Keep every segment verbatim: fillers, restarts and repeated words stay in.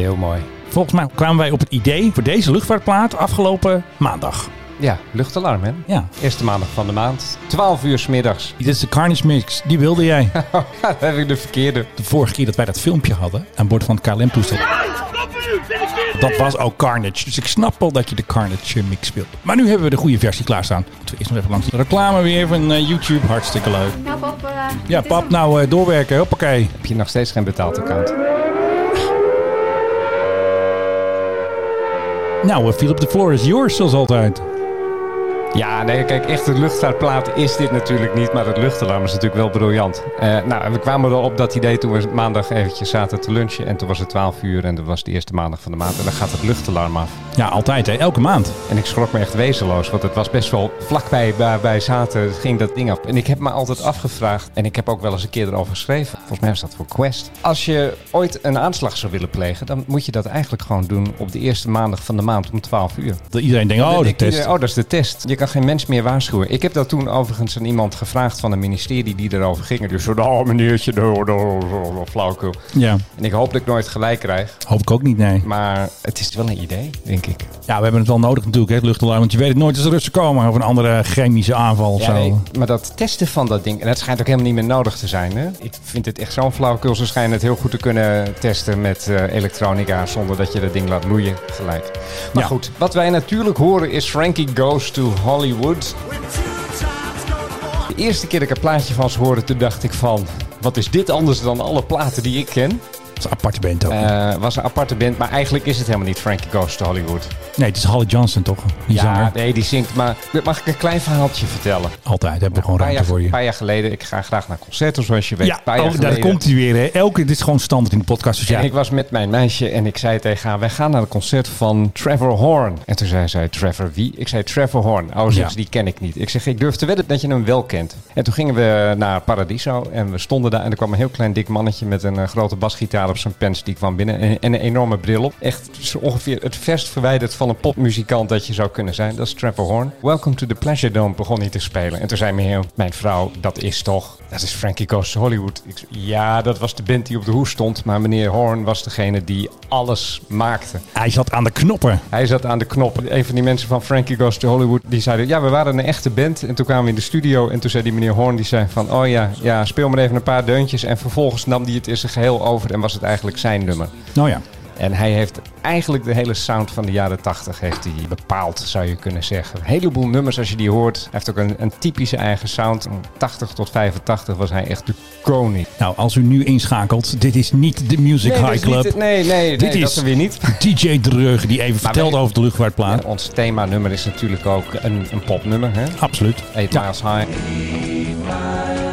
Heel mooi. Volgens mij kwamen wij op het idee voor deze luchtvaartplaat afgelopen maandag. Ja, luchtalarm, hè? Ja. Eerste maandag van de maand. twaalf uur 's middags. Dit is de Carnage Mix. Die wilde jij. Dat heb ik de verkeerde. De vorige keer dat wij dat filmpje hadden aan boord van het K L M-toestel. Dat was ook Carnage. Dus ik snap wel dat je de Carnage Mix speelt. Maar nu hebben we de goede versie klaarstaan. Moeten we eerst nog even langs de reclame weer van uh, YouTube. Hartstikke leuk. Nou, pap. Uh, ja, pap. Een... Nou, uh, doorwerken. Hoppakee. Heb je nog steeds geen betaald account? Nou, uh, Philip, the floor is yours, zoals altijd. Ja, nee, kijk, echt een luchtvaartplaat is dit natuurlijk niet, maar het luchtalarm is natuurlijk wel briljant. Uh, nou, we kwamen erop dat idee toen we maandag eventjes zaten te lunchen en toen was het twaalf uur en dat was de eerste maandag van de maand en dan gaat het luchtalarm af. Ja, altijd, hè? Elke maand. En ik schrok me echt wezenloos, want het was best wel vlakbij waar wij zaten, ging dat ding af. En ik heb me altijd afgevraagd, en ik heb ook wel eens een keer erover geschreven, volgens mij is dat voor Quest. Als je ooit een aanslag zou willen plegen, dan moet je dat eigenlijk gewoon doen op de eerste maandag van de maand om twaalf uur. Dat iedereen denkt, oh, de test. Oh, dat is de test. Je kan geen mens meer waarschuwen. Ik heb dat toen overigens aan iemand gevraagd van een ministerie die erover ging. Dus zo, oh meneertje, flauwkul. Ja. En ik hoop dat ik nooit gelijk krijg. Hoop ik ook niet, nee. Maar het is wel een idee, denk ik. Ja, we hebben het wel nodig natuurlijk, hè, het luchtalarm. Want je weet het nooit als de Russen komen of een andere chemische aanval of ja, zo. Nee, maar dat testen van dat ding, en dat schijnt ook helemaal niet meer nodig te zijn. Hè? Ik vind het echt zo'n flauwkul. Ze schijnen het heel goed te kunnen testen met uh, elektronica zonder dat je dat ding laat loeien gelijk. Maar ja, goed, wat wij natuurlijk horen is Frankie Goes to Hollywood. De eerste keer dat ik een plaatje van ze hoorde, toen dacht ik van, wat is dit anders dan alle platen die ik ken? Het was een aparte band ook. Uh, was een aparte band, maar eigenlijk is het helemaal niet Frankie Goes to Hollywood. Nee, het is Holly Johnson toch? Die ja, zanger. Nee, die zingt. Maar mag ik een klein verhaaltje vertellen? Altijd, hebben we nou, gewoon ruimte jaar, voor je. Een paar jaar geleden, ik ga graag naar concerten zoals je weet. Ja, paar jaar oh, daar komt hij weer. Hè. Elke, dit is gewoon standaard in de podcast. Dus ja. En ik was met mijn meisje en ik zei tegen haar, wij gaan naar een concert van Trevor Horn. En toen zei zij, Trevor wie? Ik zei, Trevor Horn. Oh, ja. Die ken ik niet. Ik zeg, ik durf te wedden dat je hem wel kent. En toen gingen we naar Paradiso en we stonden daar en er kwam een heel klein dik mannetje met een uh, grote basgitaar op zijn pens, die kwam binnen en een enorme bril op. Echt zo ongeveer het verst verwijderd van een popmuzikant dat je zou kunnen zijn. Dat is Trevor Horn. Welcome to the Pleasure Dome begon hij te spelen. En toen zei meneer, mijn vrouw, dat is toch, dat is Frankie Goes to Hollywood. Ik, ja, dat was de band die op de hoes stond, maar meneer Horn was degene die alles maakte. Hij zat aan de knoppen. Hij zat aan de knoppen. Een van die mensen van Frankie Goes to Hollywood, die zeiden, ja, we waren een echte band. En toen kwamen we in de studio en toen zei die meneer Horn, die zei van, oh ja, ja, speel maar even een paar deuntjes. En vervolgens nam die het in zijn geheel over en was het eigenlijk zijn nummer. Nou ja. En hij heeft eigenlijk de hele sound van de jaren tachtig heeft hij bepaald, zou je kunnen zeggen. Een heleboel nummers als je die hoort. Hij heeft ook een, een typische eigen sound. tachtig tot vijfentachtig was hij echt de koning. Nou, als u nu inschakelt, dit is niet de Music nee, High Club. Niet, nee, nee, dit nee, is dat weer niet. D J Dröge die even maar vertelde wij, over de luchtvaartplaat. Ja, ons themanummer is natuurlijk ook een, een popnummer. Hè? Absoluut. Eight ja. Miles High. Eight Miles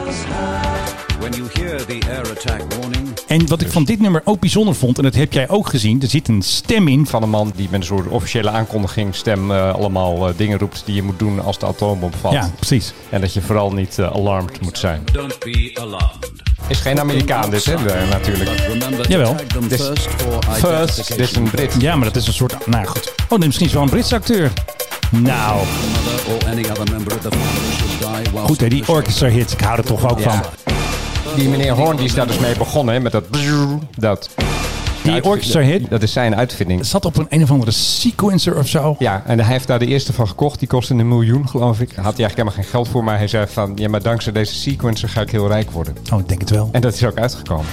High. When you hear the air attack warning. En wat ik van dit nummer ook bijzonder vond, en dat heb jij ook gezien, er zit een stem in van een man die met een soort officiële aankondigingsstem uh, allemaal uh, dingen roept die je moet doen als de atoombom valt. Ja, precies. En dat je vooral niet uh, alarmed moet zijn. Don't be alarmed. Is geen Amerikaan dit, hè? Uh, natuurlijk. Jawel. This, first, dit is een Brit. Ja, maar dat is een soort, nou goed. Oh, nee, misschien is wel een Britse acteur. Nou. Goed, hè, die orchestra hit. Ik hou er toch ook van. Die meneer Horn die is daar dus mee begonnen, hè, met dat... dat. Die orchestra hit. Dat is zijn uitvinding. Het zat op een een of andere sequencer of zo. Ja, en hij heeft daar de eerste van gekocht. Die kostte een miljoen, geloof ik. Daar had hij eigenlijk helemaal geen geld voor. Maar hij zei van, ja, maar dankzij deze sequencer ga ik heel rijk worden. Oh, ik denk het wel. En dat is ook uitgekomen.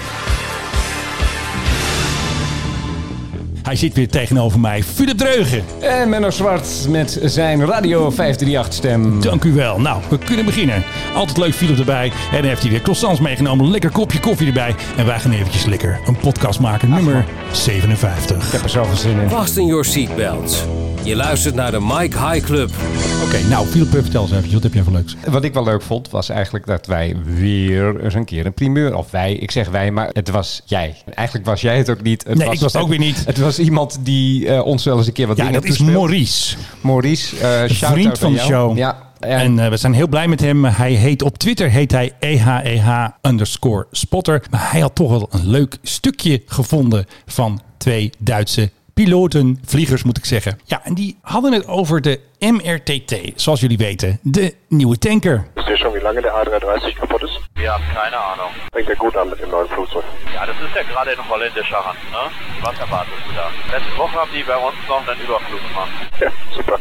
Hij zit weer tegenover mij, Philip Dröge. En Menno Zwart met zijn Radio vijf drie acht stem. Dank u wel. Nou, we kunnen beginnen. Altijd leuk Philip erbij. En dan heeft hij weer croissants meegenomen. Een lekker kopje koffie erbij. En wij gaan eventjes lekker een podcast maken. Ach, nummer zevenenvijftig. Ik heb er zoveel zin in. Fasten your seatbelts. Je luistert naar de Mike High Club. Oké, okay, nou Philip, vertel eens even. Wat heb jij voor leuks? Wat ik wel leuk vond, was eigenlijk dat wij weer eens een keer een primeur. Of wij, ik zeg wij, maar het was jij. Eigenlijk was jij het ook niet. Het nee, was ik was het ook weer niet. Het was iemand die uh, ons wel eens een keer wat ja, dingen toespeelt. Ja, dat is Maurice. Maurice, uh, vriend van de show. Ja. En, en uh, we zijn heel blij met hem. Hij heet op Twitter, heet hij E H E H underscore spotter. Maar hij had toch wel een leuk stukje gevonden van twee Duitse piloten, vliegers moet ik zeggen. Ja, en die hadden het over de M R T T, zoals jullie weten, de nieuwe tanker. Is lange der A drei dreißig kaputt ist? Wir haben keine Ahnung. Fängt ja gut an mit dem neuen Flugzeug. Ja, das ist ja gerade in holländischer Hand, ne? Was erwartest du da? Letzte Woche haben die bei uns noch einen Überflug gemacht. Ja, super.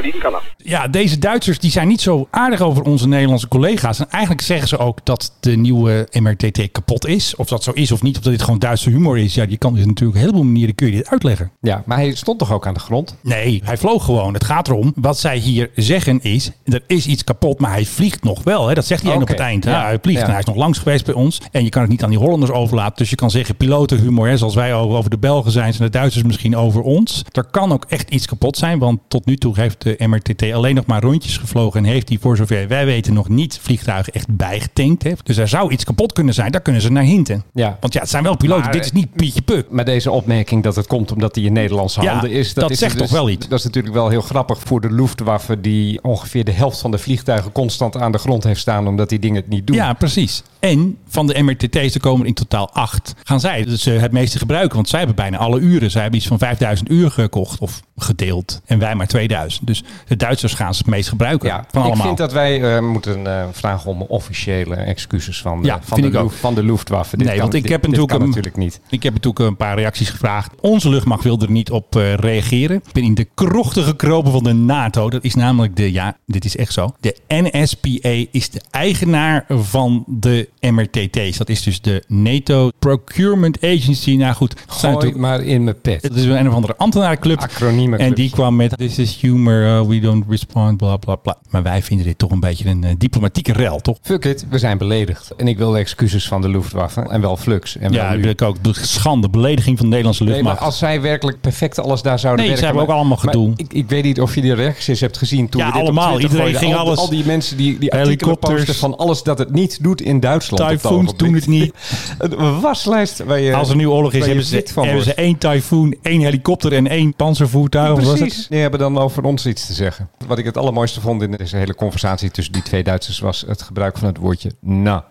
Fliegen kann er. Ja, deze Duitsers die zijn niet zo aardig over onze Nederlandse collega's. En eigenlijk zeggen ze ook dat de nieuwe M R T T kapot is. Of dat zo is of niet, of dat dit gewoon Duitse humor is. Ja, je kan dit natuurlijk op een heleboel manieren kun je dit uitleggen. Ja, maar hij stond toch ook aan de grond? Nee, hij vloog gewoon. Het gaat erom, wat zij hier zeggen is, er is iets kapot, maar hij vliegt nog wel. Hè? Dat zegt hij okay. Op het eind. Ja. Ja, hij vliegt ja. En hij is nog langs geweest bij ons. En je kan het niet aan die Hollanders overlaten. Dus je kan zeggen pilotenhumor, hè? Zoals wij over de Belgen zijn, zijn de Duitsers misschien over ons. Er kan ook echt iets kapot zijn, want tot nu toe heeft de M R T T alleen nog maar rondjes gevlogen en heeft hij voor zover wij weten nog niet vliegtuigen echt bijgetankt. Hè? Dus er zou iets kapot kunnen zijn, daar kunnen ze naar hinten. Ja. Want ja, het zijn wel piloten, maar dit is niet Pietje Puk. Maar deze opmerking dat het komt omdat hij in Nederlandse ja, handen is, dat, dat is zegt dus, toch wel iets. Dat is natuurlijk wel heel grappig voor de Luftwaffe die ongeveer de helft van de vliegtuigen constant aan de grond heeft staan omdat die dingen het niet doen. Ja, precies. En van de M R T T's, er komen in totaal acht, gaan zij dus het meeste gebruiken, want zij hebben bijna alle uren. Zij hebben iets van vijfduizend uur gekocht of gedeeld en wij maar tweeduizend. Dus de Duitsers gaan ze het meest gebruiken ja, van allemaal. Ik vind dat wij uh, moeten uh, vragen om officiële excuses van de, ja, van de, Luf, van de Luftwaffe. Dit nee, kan, want ik dit, heb dit natuurlijk, kan natuurlijk niet. Ik heb natuurlijk een paar reacties gevraagd. Onze luchtmacht wil er niet op uh, reageren. Ik ben in de krochten gekropen van de NATO. Dat is namelijk de, ja, dit is echt zo. De N S P A is de eigenaar van de M R T T's. Dat is dus de NATO Procurement Agency. Nou goed. Gooi maar in mijn pet. Het is een of andere ambtenarenclub. Acroniemenclub. En die kwam met this is humor, uh, we don't respond, bla bla bla. Maar wij vinden dit toch een beetje een uh, diplomatieke rel, toch? Fuck it, we zijn beledigd. En ik wil de excuses van de Luftwaffe. En wel flux. En ja, wil ik ook. Schande, belediging van de Nederlandse luchtmacht. Nee, maar als zij werkelijk perfect alles daar zouden nee, werken. Nee, ze hebben maar, ook allemaal gedoe. Ik, ik weet niet of je die reacties hebt gezien toen ja, we dit allemaal. Op Twitter iedereen gooiden. Ging al, alles. Al die mensen die, die artikelen posten van alles dat het niet doet in Duitsland. Typhoons doen het niet. Een waslijst waar je, als er nu oorlog is, hebben ze, hebben ze één tyfoon, één helikopter en één panzervoertuig. Ja, precies. Die hebben dan over ons iets te zeggen. Wat ik het allermooiste vond in deze hele conversatie tussen die twee Duitsers was het gebruik van het woordje na.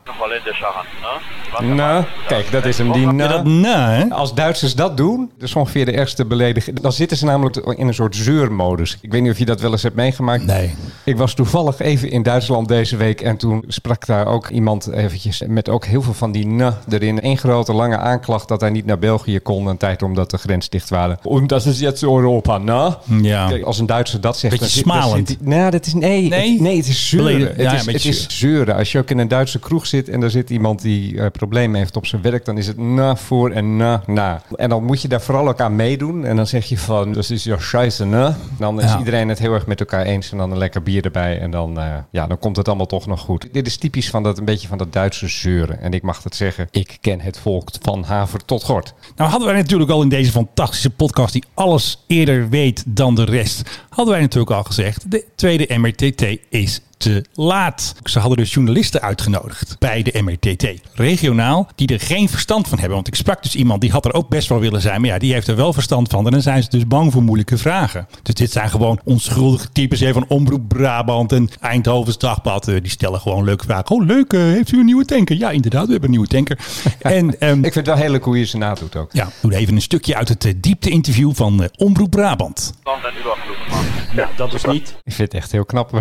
Na, kijk, dat is hem. Die na. na Als Duitsers dat doen, dat is ongeveer de ergste belediging. Dan zitten ze namelijk in een soort zeurmodus. Ik weet niet of je dat wel eens hebt meegemaakt. Nee. Ik was toevallig even in Duitsland deze week en toen sprak daar ook iemand eventjes met ook heel veel van die na erin. Eén grote lange aanklacht dat hij niet naar België kon een tijd omdat de grens dicht waren. En dat is jetzt Europa, na? Ja. Kijk, als een Duitser dat zegt, beetje smalend. Zit, nou, dat is, nee, nee? Het, nee, het is zeuren. Ja, het is, ja, het is zeuren. Als je ook in een Duitse kroeg zit en daar zit iemand die uh, problemen heeft op zijn werk, dan is het na voor en na na. En dan moet je daar vooral ook aan meedoen. En dan zeg je van, dat is ja scheiße, na. Dan is ja. iedereen het heel erg met elkaar eens en dan een lekker bier erbij. En dan, uh, ja, dan komt het allemaal toch nog goed. Dit is typisch van dat een beetje van dat Duitse zeuren. En ik mag dat zeggen, ik ken het volk van haver tot gort. Nou hadden wij natuurlijk al in deze fantastische podcast die alles eerder weet dan de rest, hadden wij natuurlijk al gezegd, de tweede M R T T is te laat. Ze hadden dus journalisten uitgenodigd bij de M R T T. Regionaal, die er geen verstand van hebben. Want ik sprak dus iemand, die had er ook best wel willen zijn. Maar ja, die heeft er wel verstand van. En dan zijn ze dus bang voor moeilijke vragen. Dus dit zijn gewoon onschuldige types hè, van Omroep Brabant en Eindhoven's Dagblad. Die stellen gewoon leuke vragen. Oh, leuk. Heeft u een nieuwe tanker? Ja, inderdaad. We hebben een nieuwe tanker. en, um, ik vind het wel heel leuk hoe je ze nadoet ook. Ja, doe even een stukje uit het uh, diepte-interview van uh, Omroep Brabant. Dan ben u afgelopen. Ja, dat is niet. Ik vind het echt heel knap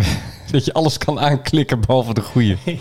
dat je alles kan aanklikken behalve de goede. Ja.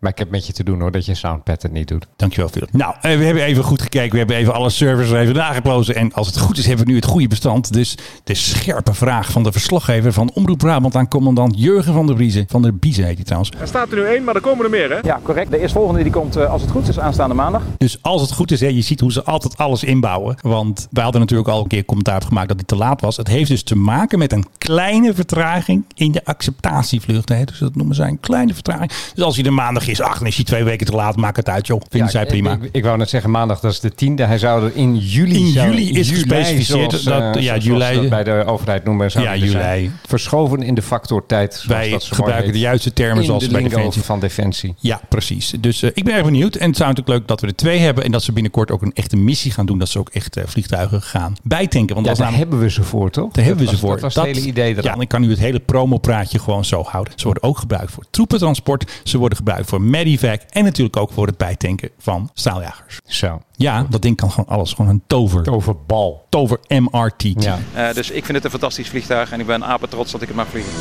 Maar ik heb met je te doen hoor, dat je sound pattern niet doet. Dankjewel, Philip. Nou, we hebben even goed gekeken. We hebben even alle servers even nageplozen. En als het goed is, hebben we nu het goede bestand. Dus de scherpe vraag van de verslaggever van Omroep Brabant aan commandant Jurgen van der Biezen. Van der Biezen heet hij trouwens. Er staat er nu één, maar er komen er meer, hè? Ja, correct. De eerstvolgende die komt, als het goed is, aanstaande maandag. Dus als het goed is, hè, je ziet hoe ze altijd alles inbouwen. Want wij hadden natuurlijk al een keer commentaar gemaakt dat het te laat was. Het heeft dus te maken met een kleine vertraging in de acceptatievluchten. Dus dat noemen zij een kleine vertraging. Dus als hij de maandag is acht en is hij twee weken te laat, maak het uit joh. Vinden ja, zij prima. Ik, ik, ik wou net zeggen maandag, dat is de tiende. Hij zou er in juli... In zou, juli is gespecificeerd. Zoals, dat, uh, ja, juli. Dat bij de overheid noemen. Zou ja, juli. Zijn. Verschoven in de factor tijd. Wij dat gebruiken de juiste termen zoals de bij Defensie. Van Defensie. Ja, precies. Dus uh, ik ben erg benieuwd. En het zou natuurlijk leuk dat we er twee hebben en dat ze binnenkort ook een echte missie gaan doen. Dat ze ook echt uh, vliegtuigen gaan bijtanken. Want ja, daar namelijk, hebben we ze voor, toch? Daar hebben we ze voor. Dat was het hele idee eraan. Ja, ik kan nu het hele promopraatje gewoon zo houden. Ze worden ook gebruikt voor troepentransport. Ze worden gebruikt voor Medivac en natuurlijk ook voor het bijtanken van straaljagers. Zo. Ja, dat ding kan gewoon alles. Gewoon een tover. Toverbal. Tover M R T T. Ja. Uh, dus ik vind het een fantastisch vliegtuig en ik ben apetrots dat ik het mag vliegen.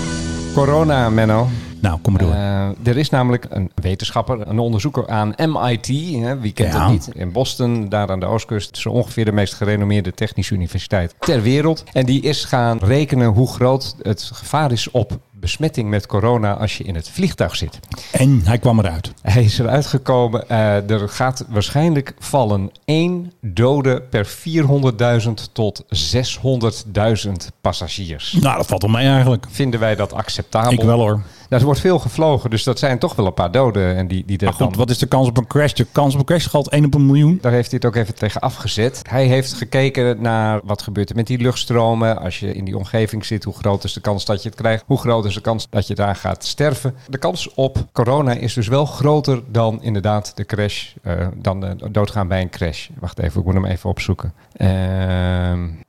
Corona, Menno. Nou, kom maar door. Uh, er is namelijk een wetenschapper, een onderzoeker aan M I T. Hè, wie kent ja. dat niet? In Boston, daar aan de oostkust. Zo ongeveer de meest gerenommeerde technische universiteit ter wereld. En die is gaan rekenen hoe groot het gevaar is op besmetting met corona als je in het vliegtuig zit. En hij kwam eruit. Hij is eruit gekomen. Uh, er gaat waarschijnlijk vallen één dode per vierhonderdduizend tot zeshonderdduizend passagiers. Nou, dat valt om mij eigenlijk. Vinden wij dat acceptabel? Ik wel hoor. Nou, er wordt veel gevlogen, dus dat zijn toch wel een paar doden. En die, die maar goed, dan... wat is de kans op een crash? De kans op een crash geldt één op een miljoen. Daar heeft hij het ook even tegen afgezet. Hij heeft gekeken naar wat gebeurt er met die luchtstromen. Als je in die omgeving zit, hoe groot is de kans dat je het krijgt? Hoe groot is de kans dat je daar gaat sterven? De kans op corona is dus wel groter dan inderdaad de crash. Uh, dan de doodgaan bij een crash. Wacht even, ik moet hem even opzoeken. Uh,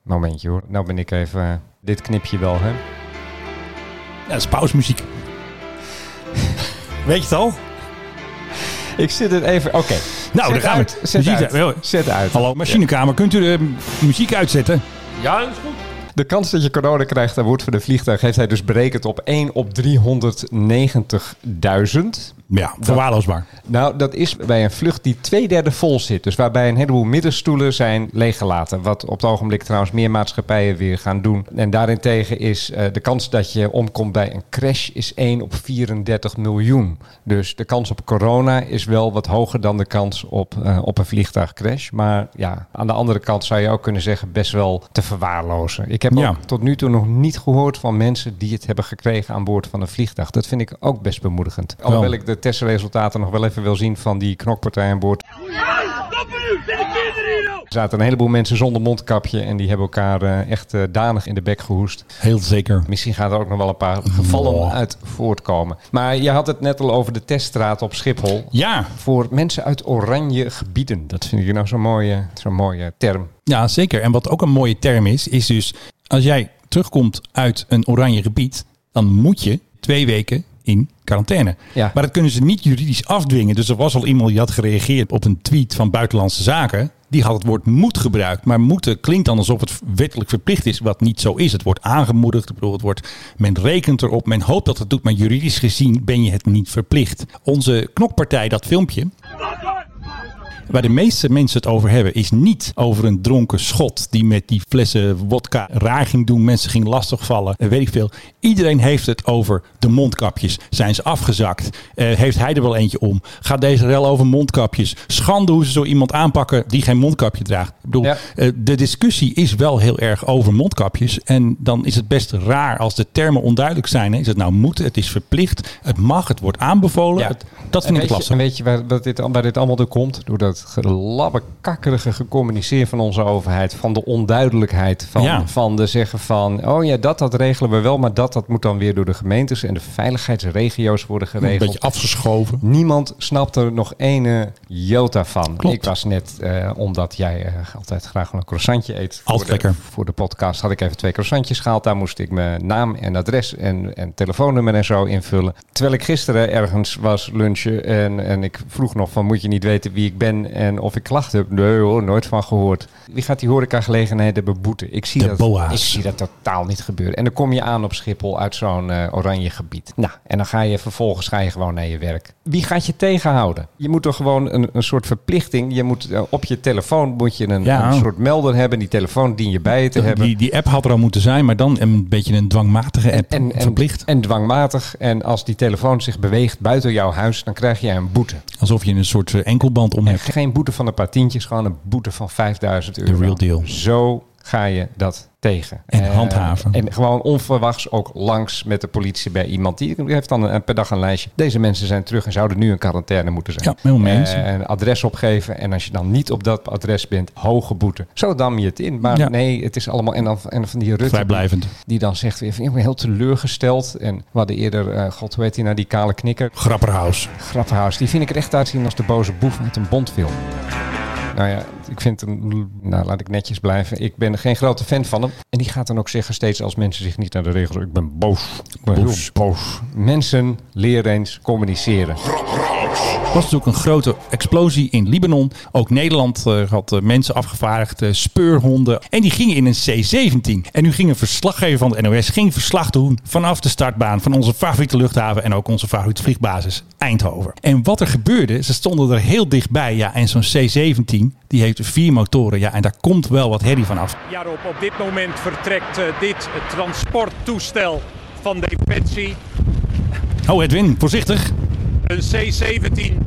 momentje hoor. Nou ben ik even... Uh, dit knipje wel, hè? Ja, dat is pausmuziek. Weet je het al? Ik zit er even... Oké. Okay. Nou, daar gaan we. Zet, zet uit. uit. Zet uit. Hallo, machinekamer. Ja. Kunt u de muziek uitzetten? Ja, dat is goed. De kans dat je corona krijgt, daar wordt voor de vliegtuig, heeft hij dus berekend op één op driehonderdnegentigduizend. Ja, verwaarloosbaar. Nou, dat is bij een vlucht die twee derde vol zit. Dus waarbij een heleboel middenstoelen zijn leeggelaten. Wat op het ogenblik trouwens meer maatschappijen weer gaan doen. En daarentegen is uh, de kans dat je omkomt bij een crash is één op vierendertig miljoen. Dus de kans op corona is wel wat hoger dan de kans op, uh, op een vliegtuigcrash. Maar ja, aan de andere kant zou je ook kunnen zeggen best wel te verwaarlozen. Ik heb ja. ook tot nu toe nog niet gehoord van mensen die het hebben gekregen aan boord van een vliegtuig. Dat vind ik ook best bemoedigend. Alhoewel ik de testresultaten nog wel even wil zien van die knokpartij aan boord. Er zaten een heleboel mensen zonder mondkapje en die hebben elkaar uh, echt uh, danig in de bek gehoest. Heel zeker. Misschien gaan er ook nog wel een paar gevallen wow. uit voortkomen. Maar je had het net al over de teststraat op Schiphol. Ja. Voor mensen uit oranje gebieden. Dat vind ik nou zo'n mooie, zo'n mooie term. Ja, zeker. En wat ook een mooie term is, is dus als jij terugkomt uit een oranje gebied, dan moet je twee weken in quarantaine. Ja. Maar dat kunnen ze niet juridisch afdwingen. Dus er was al iemand die had gereageerd op een tweet van Buitenlandse Zaken. Die had het woord moet gebruikt. Maar moeten klinkt dan alsof het wettelijk verplicht is. Wat niet zo is. Het wordt aangemoedigd. Ik bedoel, het wordt, men rekent erop. Men hoopt dat het doet. Maar juridisch gezien ben je het niet verplicht. Onze knokpartij, dat filmpje... Waar de meeste mensen het over hebben is niet over een dronken schot die met die flessen wodka raar ging doen. Mensen gingen lastigvallen, weet ik veel. Iedereen heeft het over de mondkapjes. Zijn ze afgezakt? Uh, heeft hij er wel eentje om? Gaat deze rel over mondkapjes? Schande hoe ze zo iemand aanpakken die geen mondkapje draagt. Ik bedoel, ja. uh, de discussie is wel heel erg over mondkapjes. En dan is het best raar als de termen onduidelijk zijn. Hè? Is het nou moet, het is verplicht, het mag, het wordt aanbevolen. Ja. Het, dat vind en ik lastig. En weet je waar, waar, dit, waar dit allemaal door komt? Door dat gelabbekakkerige gecommuniceer van onze overheid, van de onduidelijkheid van, ja. van de zeggen van oh ja, dat, dat regelen we wel, maar dat, dat moet dan weer door de gemeentes en de veiligheidsregio's worden geregeld. Een beetje afgeschoven. Niemand snapt er nog ene jota van. Klopt. Ik was net, uh, omdat jij uh, altijd graag een croissantje eet. Altijd lekker. Voor de podcast had ik even twee croissantjes gehaald. Daar moest ik mijn naam en adres en, en telefoonnummer en zo invullen. Terwijl ik gisteren ergens was lunchen en, en ik vroeg nog van moet je niet weten wie ik ben en of ik klachten heb. Nee hoor, nooit van gehoord. Wie gaat die horecagelegenheden beboeten? Ik zie, dat, ik zie dat totaal niet gebeuren. En dan kom je aan op Schiphol uit zo'n uh, oranje gebied. Nou, en dan ga je vervolgens ga je gewoon naar je werk. Wie gaat je tegenhouden? Je moet er gewoon een, een soort verplichting. Je moet uh, op je telefoon moet je een, ja. een soort melder hebben. Die telefoon dien je bij je te die, hebben. Die, die app had er al moeten zijn, maar dan een beetje een dwangmatige app en, en, verplicht. En, en dwangmatig. En als die telefoon zich beweegt buiten jouw huis, dan krijg je een boete. Alsof je een soort uh, enkelband om hebt. Geen boete van een paar tientjes, gewoon een boete van vijfduizend euro. The real deal. Zo ga je dat tegen. En uh, handhaven. En gewoon onverwachts ook langs met de politie bij iemand. Die heeft dan een, per dag een lijstje. Deze mensen zijn terug en zouden nu in quarantaine moeten zijn. Ja, heel mensen. Uh, een adres opgeven. En als je dan niet op dat adres bent, hoge boete. Zo dam je het in. Maar ja. nee, het is allemaal... En dan en van die Rutte... Vrijblijvend. Die dan zegt weer van, ik ben heel teleurgesteld. En we hadden eerder... Uh, God, hoe heet hij nou? Die kale knikker. Grapperhaus. Grapperhaus. Die vind ik er echt uitzien als de boze boef uit een Bondfilm. Nou ja, ik vind hem... Nou, laat ik netjes blijven. Ik ben geen grote fan van hem. En die gaat dan ook zeggen steeds als mensen zich niet naar de regels... Ik ben boos. Ik ben boos. boos. Mensen, leer eens communiceren. Grap, grap. was natuurlijk een grote explosie in Libanon. Ook Nederland uh, had uh, mensen afgevaardigd, uh, speurhonden. En die gingen in een C zeventien. En nu ging een verslaggever van de N O S ging verslag doen vanaf de startbaan van onze favoriete luchthaven en ook onze favoriete vliegbasis Eindhoven. En wat er gebeurde, ze stonden er heel dichtbij. Ja, en zo'n C zeventien, die heeft vier motoren. Ja, en daar komt wel wat herrie vanaf. Jarob, op dit moment vertrekt uh, dit transporttoestel van Defensie. Oh, Edwin, voorzichtig. Een C zeventien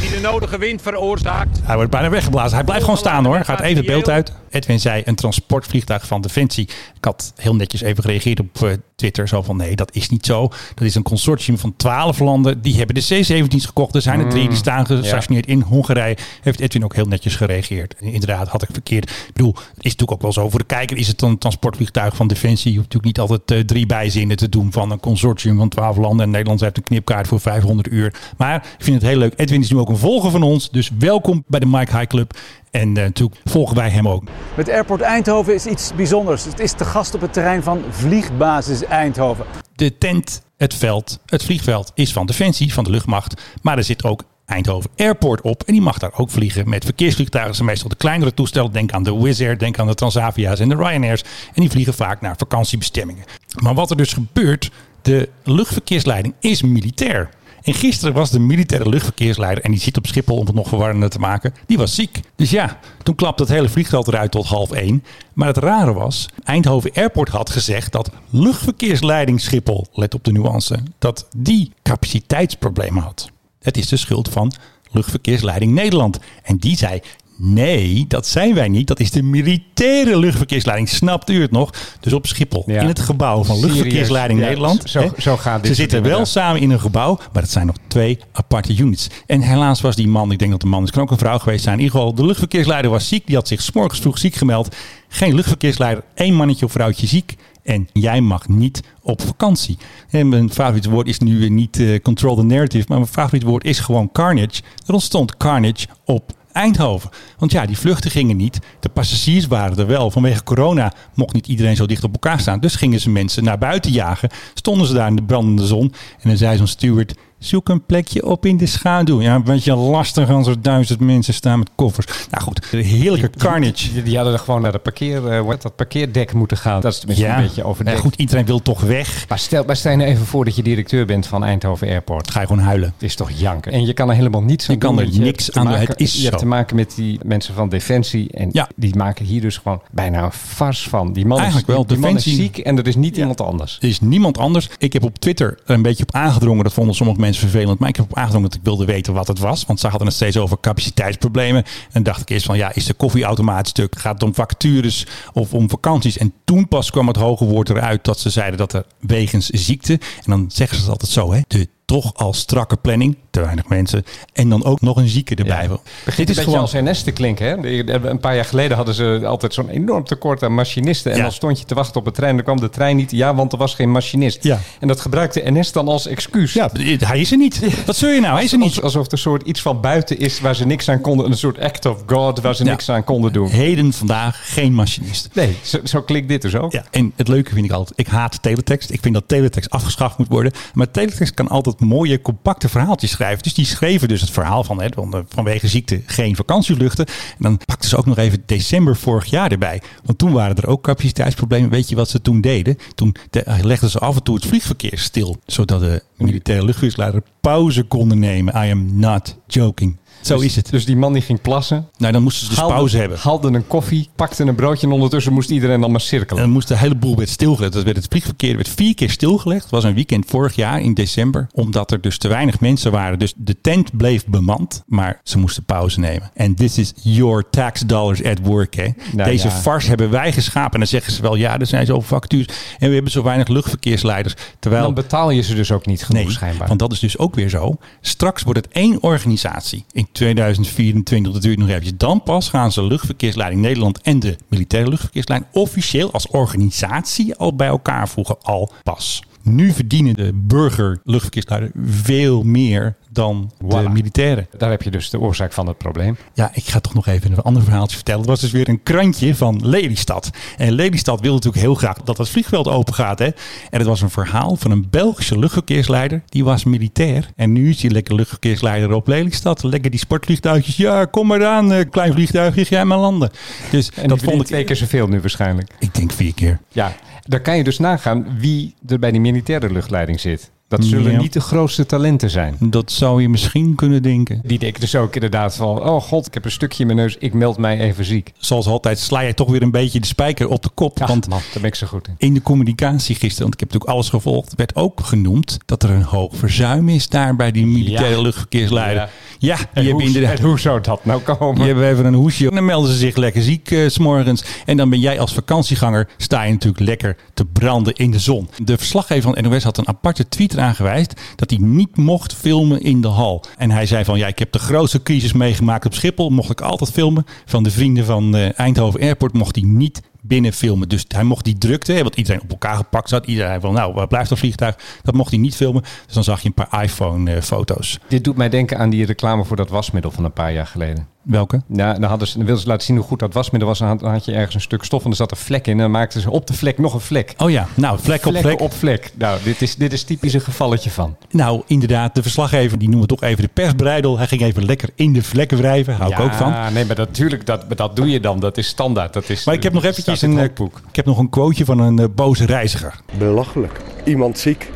die de nodige wind veroorzaakt. Hij wordt bijna weggeblazen. Hij blijft gewoon staan hoor. Gaat even het beeld uit. Edwin zei een transportvliegtuig van Defensie. Ik had heel netjes even gereageerd op uh, Twitter. Zo van nee, dat is niet zo. Dat is een consortium van twaalf landen. Die hebben de C zeventien's gekocht. Er zijn er drie die staan gestationeerd ja. in Hongarije. Heeft Edwin ook heel netjes gereageerd. En inderdaad, had ik verkeerd. Ik bedoel, het is natuurlijk ook wel zo voor de kijker. Is het een transportvliegtuig van Defensie? Je hoeft natuurlijk niet altijd uh, drie bijzinnen te doen van een consortium van twaalf landen. En Nederland heeft een knipkaart voor vijfhonderd uur. Maar ik vind het heel leuk. Edwin is nu ook een volger van ons. Dus welkom bij de Mike High Club. En uh, natuurlijk volgen wij hem ook. Het Airport Eindhoven is iets bijzonders. Het is te gast op het terrein van Vliegbasis Eindhoven. De tent, het veld, het vliegveld is van Defensie, van de luchtmacht. Maar er zit ook Eindhoven Airport op. En die mag daar ook vliegen met verkeersvliegtuigen. Zijn meestal de kleinere toestellen. Denk aan de Wizz Air, denk aan de Transavia's en de Ryanairs. En die vliegen vaak naar vakantiebestemmingen. Maar wat er dus gebeurt, de luchtverkeersleiding is militair. En gisteren was de militaire luchtverkeersleider, en die zit op Schiphol om het nog verwarrender te maken, die was ziek. Dus ja, toen klapte het hele vliegveld eruit tot half één. Maar het rare was, Eindhoven Airport had gezegd dat luchtverkeersleiding Schiphol, let op de nuance, dat die capaciteitsproblemen had. Het is de schuld van luchtverkeersleiding Nederland. En die zei, nee, dat zijn wij niet. Dat is de militaire luchtverkeersleiding. Snapt u het nog? Dus op Schiphol, ja. in het gebouw van luchtverkeersleiding Serieus? Nederland. Ja, zo, hè? Zo gaat dit. Ze zitten wel samen in een gebouw, maar het zijn nog twee aparte units. En helaas was die man, ik denk dat de man is, kan ook een vrouw geweest zijn. In ieder geval, de luchtverkeersleider was ziek. Die had zich 's morgens vroeg ziek gemeld. Geen luchtverkeersleider, één mannetje of vrouwtje ziek. En jij mag niet op vakantie. En mijn favoriete woord is nu niet uh, control the narrative, maar mijn favoriete woord is gewoon carnage. Er ontstond carnage op Eindhoven. Want ja, die vluchten gingen niet. De passagiers waren er wel. Vanwege corona mocht niet iedereen zo dicht op elkaar staan. Dus gingen ze mensen naar buiten jagen. Stonden ze daar in de brandende zon. En dan zei zo'n steward, zoek een plekje op in de schaduw. Ja, een beetje lastig als er duizend mensen staan met koffers. Nou goed, heerlijke carnage. Die, die hadden er gewoon naar de parkeer, uh, dat parkeerdek moeten gaan. Dat is tenminste ja. een beetje overdekt. Ja, goed, iedereen wil toch weg. Maar stel, maar stel je nou even voor dat je directeur bent van Eindhoven Airport. Ga je gewoon huilen. Het is toch janken. En je kan er helemaal niets aan je doen. Je kan er niks aan doen. Het is zo. Je hebt te maken met die mensen van Defensie. En ja. die maken hier dus gewoon bijna een farce van. Die man, Eigenlijk is, wel, die man is ziek en er is niet ja. iemand anders. Er is niemand anders. Ik heb op Twitter een beetje op aangedrongen. Dat vonden sommige mensen vervelend, maar ik heb op aangedrongen dat ik wilde weten wat het was, want ze hadden het steeds over capaciteitsproblemen en dacht ik eerst van ja, is de koffieautomaat stuk, gaat het om vacatures of om vakanties? En toen pas kwam het hoge woord eruit dat ze zeiden dat er wegens ziekte, en dan zeggen ze het altijd zo, hè, de toch al strakke planning, te weinig mensen en dan ook nog een zieke erbij. Ja. Begint een beetje als N S te klinken. Hè? Een paar jaar geleden hadden ze altijd zo'n enorm tekort aan machinisten. En ja. dan stond je te wachten op een trein, dan kwam de trein niet. Ja, want er was geen machinist. Ja. En dat gebruikte N S dan als excuus. Ja, hij is er niet. Wat zul je nou? Hij is er niet. Alsof er een soort iets van buiten is waar ze niks aan konden. Een soort act of God waar ze ja. niks aan konden doen. Heden vandaag geen machinist. Nee, zo, zo klinkt dit dus ook. Ja. En het leuke vind ik altijd, ik haat teletext. Ik vind dat teletext afgeschaft moet worden. Maar teletext kan altijd mooie, compacte verhaaltjes schrijven. Dus die schreven dus het verhaal van hè, vanwege ziekte geen vakantievluchten. En dan pakten ze ook nog even december vorig jaar erbij. Want toen waren er ook capaciteitsproblemen. Weet je wat ze toen deden? Toen legden ze af en toe het vliegverkeer stil. Zodat de militaire luchtverkeersleider pauze konden nemen. I am not joking. Zo dus, is het. Dus die man die ging plassen. Nou, dan moesten ze dus haalden, pauze hebben. Haalden een koffie, pakten een broodje en ondertussen moest iedereen dan maar cirkelen. En dan moest de hele boel werd stilgelegd. Dat werd het vliegverkeer werd vier keer stilgelegd. Dat was een weekend vorig jaar in december. Omdat er dus te weinig mensen waren. Dus de tent bleef bemand, maar ze moesten pauze nemen. En this is your tax dollars at work. Hè? Nou, Deze ja. farce hebben wij geschapen. En dan zeggen ze wel, ja, er zijn zoveel vacatures. En we hebben zo weinig luchtverkeersleiders. Terwijl... Dan betaal je ze dus ook niet genoeg nee, schijnbaar. Want dat is dus ook weer zo. Straks wordt het één organisatie in tweeduizend vierentwintig, dat duurt nog eventjes. Dan pas gaan ze luchtverkeersleiding Nederland en de militaire luchtverkeersleiding officieel als organisatie al bij elkaar voegen. Al pas. Nu verdienen de burger luchtverkeersleider veel meer dan voilà. de militairen. Daar heb je dus de oorzaak van het probleem. Ja, ik ga toch nog even een ander verhaaltje vertellen. Het was dus weer een krantje van Lelystad. En Lelystad wilde natuurlijk heel graag dat het vliegveld open gaat. Hè? En het was een verhaal van een Belgische luchtverkeersleider. Die was militair. En nu is die lekker luchtverkeersleider op Lelystad. Lekker die sportvliegtuigjes. Ja, kom maar aan, klein vliegtuigje. Jij maar landen. Dus en dat vond ik twee keer zoveel nu waarschijnlijk. Ik denk vier keer. Ja, daar kan je dus nagaan wie er bij die militaire luchtleiding zit. Dat zullen ja. niet de grootste talenten zijn. Dat zou je misschien kunnen denken. Die denken dus ook inderdaad van... oh god, ik heb een stukje in mijn neus, ik meld mij even ziek. Zoals altijd sla je toch weer een beetje de spijker op de kop. Ach, want man, daar ben ik zo goed in. In de communicatie gisteren, want ik heb natuurlijk alles gevolgd... werd ook genoemd dat er een hoog verzuim is... daar bij die militaire ja. luchtverkeersleider. Ja, ja je hoes, inderdaad, hoe zou dat nou komen? Je hebt even een hoesje en dan melden ze zich lekker ziek uh, 's morgens. En dan ben jij als vakantieganger... sta je natuurlijk lekker te branden in de zon. De verslaggever van N O S had een aparte tweet... aangewijst dat hij niet mocht filmen in de hal. En hij zei van ja, ik heb de grootste crisis meegemaakt op Schiphol. Mocht ik altijd filmen. Van de vrienden van uh, Eindhoven Airport mocht hij niet binnen filmen. Dus hij mocht die drukte, want iedereen op elkaar gepakt zat. Iedereen van nou, waar blijft dat vliegtuig? Dat mocht hij niet filmen. Dus dan zag je een paar iPhone-foto's. Dit doet mij denken aan die reclame voor dat wasmiddel van een paar jaar geleden. Welke? Ja, dan, hadden ze, dan wilden ze laten zien hoe goed dat wasmiddel was. Dan had je ergens een stuk stof en er zat een vlek in. En dan maakten ze op de vlek nog een vlek. Oh ja, nou, vlek op vlek. op vlek. Nou, dit is, dit is typisch een gevalletje van. Nou, inderdaad, de verslaggever, die noemen we toch even de persbreidel. Hij ging even lekker in de vlekken wrijven. Hou ja, ik ook van. Ja, nee, maar natuurlijk, dat, dat, dat doe je dan. Dat is standaard. Dat is, maar ik heb nog eventjes een, ik heb nog een quoteje van een uh, boze reiziger. Belachelijk. Iemand ziek.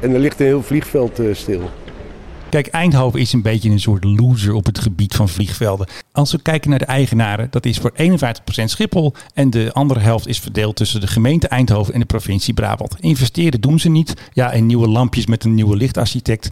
En er ligt een heel vliegveld uh, stil. Kijk, Eindhoven is een beetje een soort loser op het gebied van vliegvelden. Als we kijken naar de eigenaren, dat is voor eenenvijftig procent Schiphol... en de andere helft is verdeeld tussen de gemeente Eindhoven en de provincie Brabant. Investeren doen ze niet. Ja, en nieuwe lampjes met een nieuwe lichtarchitect.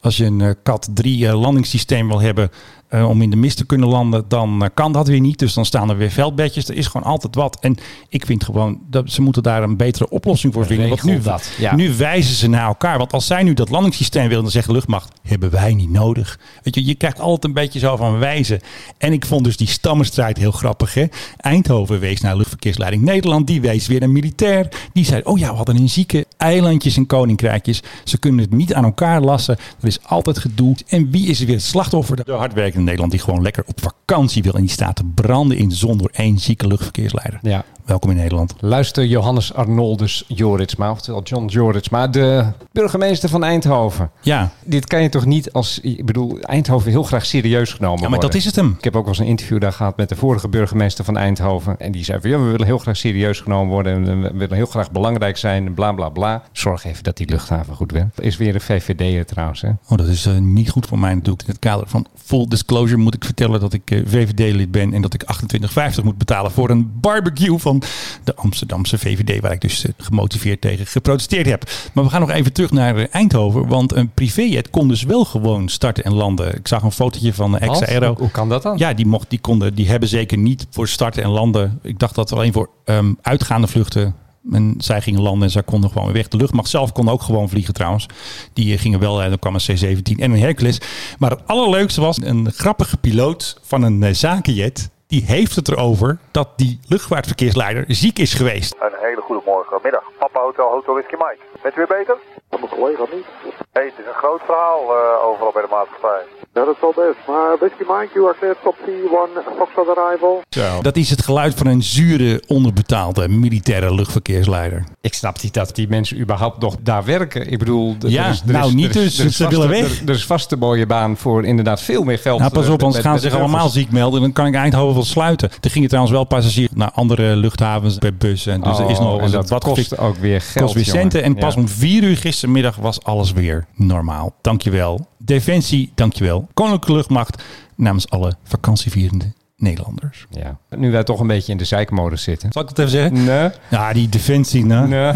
Als je een cat drie landingssysteem wil hebben... Uh, om in de mist te kunnen landen, dan uh, kan dat weer niet. Dus dan staan er weer veldbedjes. Er is gewoon altijd wat. En ik vind gewoon dat ze moeten daar een betere oplossing voor vinden. Want nu, dat, ja. nu wijzen ze naar elkaar. Want als zij nu dat landingssysteem willen, dan zegt de luchtmacht... hebben wij niet nodig. Weet je, je krijgt altijd een beetje zo van wijzen. En ik vond dus die stammenstrijd heel grappig. Hè? Eindhoven wees naar luchtverkeersleiding Nederland. Die wees weer naar militair. Die zei, oh ja, we hadden een zieke eilandjes en koninkrijkjes. Ze kunnen het niet aan elkaar lassen. Er is altijd gedoe. En wie is er weer het slachtoffer? De hardwerkende in Nederland die gewoon lekker op vakantie wil... en die staat te branden in de zon door één zieke luchtverkeersleider. Ja. Welkom in Nederland. Luister Johannes Arnoldus Joritsma, oftewel John Joritsma... de burgemeester van Eindhoven. Ja. Dit kan je toch niet als... Ik bedoel, Eindhoven heel graag serieus genomen worden. Ja, maar worden. Dat is het hem. Ik heb ook wel eens een interview daar gehad met de vorige burgemeester van Eindhoven. En die zei van, ja, we willen heel graag serieus genomen worden... en we willen heel graag belangrijk zijn en bla, bla, bla. Zorg even dat die luchthaven goed werkt. Is weer een V V D'er trouwens, hè? Oh, dat is uh, niet goed voor mij natuurlijk. In het kader van full disclosure moet ik vertellen dat ik uh, V V D-lid ben... en dat ik achtentwintig vijftig moet betalen voor een barbecue... van de Amsterdamse V V D, waar ik dus gemotiveerd tegen geprotesteerd heb. Maar we gaan nog even terug naar Eindhoven, want een privéjet kon dus wel gewoon starten en landen. Ik zag een fotootje van Ex-Aero. Hoe kan dat dan? Ja, die, mocht, die, konden, die hebben zeker niet voor starten en landen. Ik dacht dat alleen voor um, uitgaande vluchten... En zij gingen landen en zij konden gewoon weer weg. De luchtmacht zelf kon ook gewoon vliegen trouwens. Die gingen wel, en dan kwam een C zeventien en een Hercules. Maar het allerleukste was een grappige piloot van een uh, zakenjet... Die heeft het erover dat die luchtvaartverkeersleider ziek is geweest. Een hele goede morgen, middag. Papa Hotel, Hotel Whisky Mike. Bent u weer beter? Van mijn collega niet. Hey, het is een groot verhaal uh, overal bij de maatschappij. Ja, dat is wel best. Maar Whisky Mike, you are clear top C één, Foxtrot arrival. Zo. Dat is het geluid van een zure, onderbetaalde militaire luchtverkeersleider. Ik snap niet dat die mensen überhaupt nog daar werken. Ik bedoel, er ja, is, er nou is, niet dus. Er is, ze willen weg. Er, er is vast een mooie baan voor inderdaad veel meer geld. Nou, pas op, anders gaan ze zich allemaal ziek melden. Dan kan ik Eindhoven sluiten. Er gingen trouwens wel passagiers naar andere luchthavens bij bussen. Dus oh, er is nog en dat wat kost gefikt. Ook weer geld. Kost weer en pas ja. om vier uur gistermiddag was alles weer normaal. Dankjewel. Defensie, dankjewel. Koninklijke Luchtmacht namens alle vakantievierenden. Nederlanders. Ja. Nu wij toch een beetje in de zeikmodus zitten. Zal ik dat even zeggen? Nee. Ja, die defensie, nou. Nee.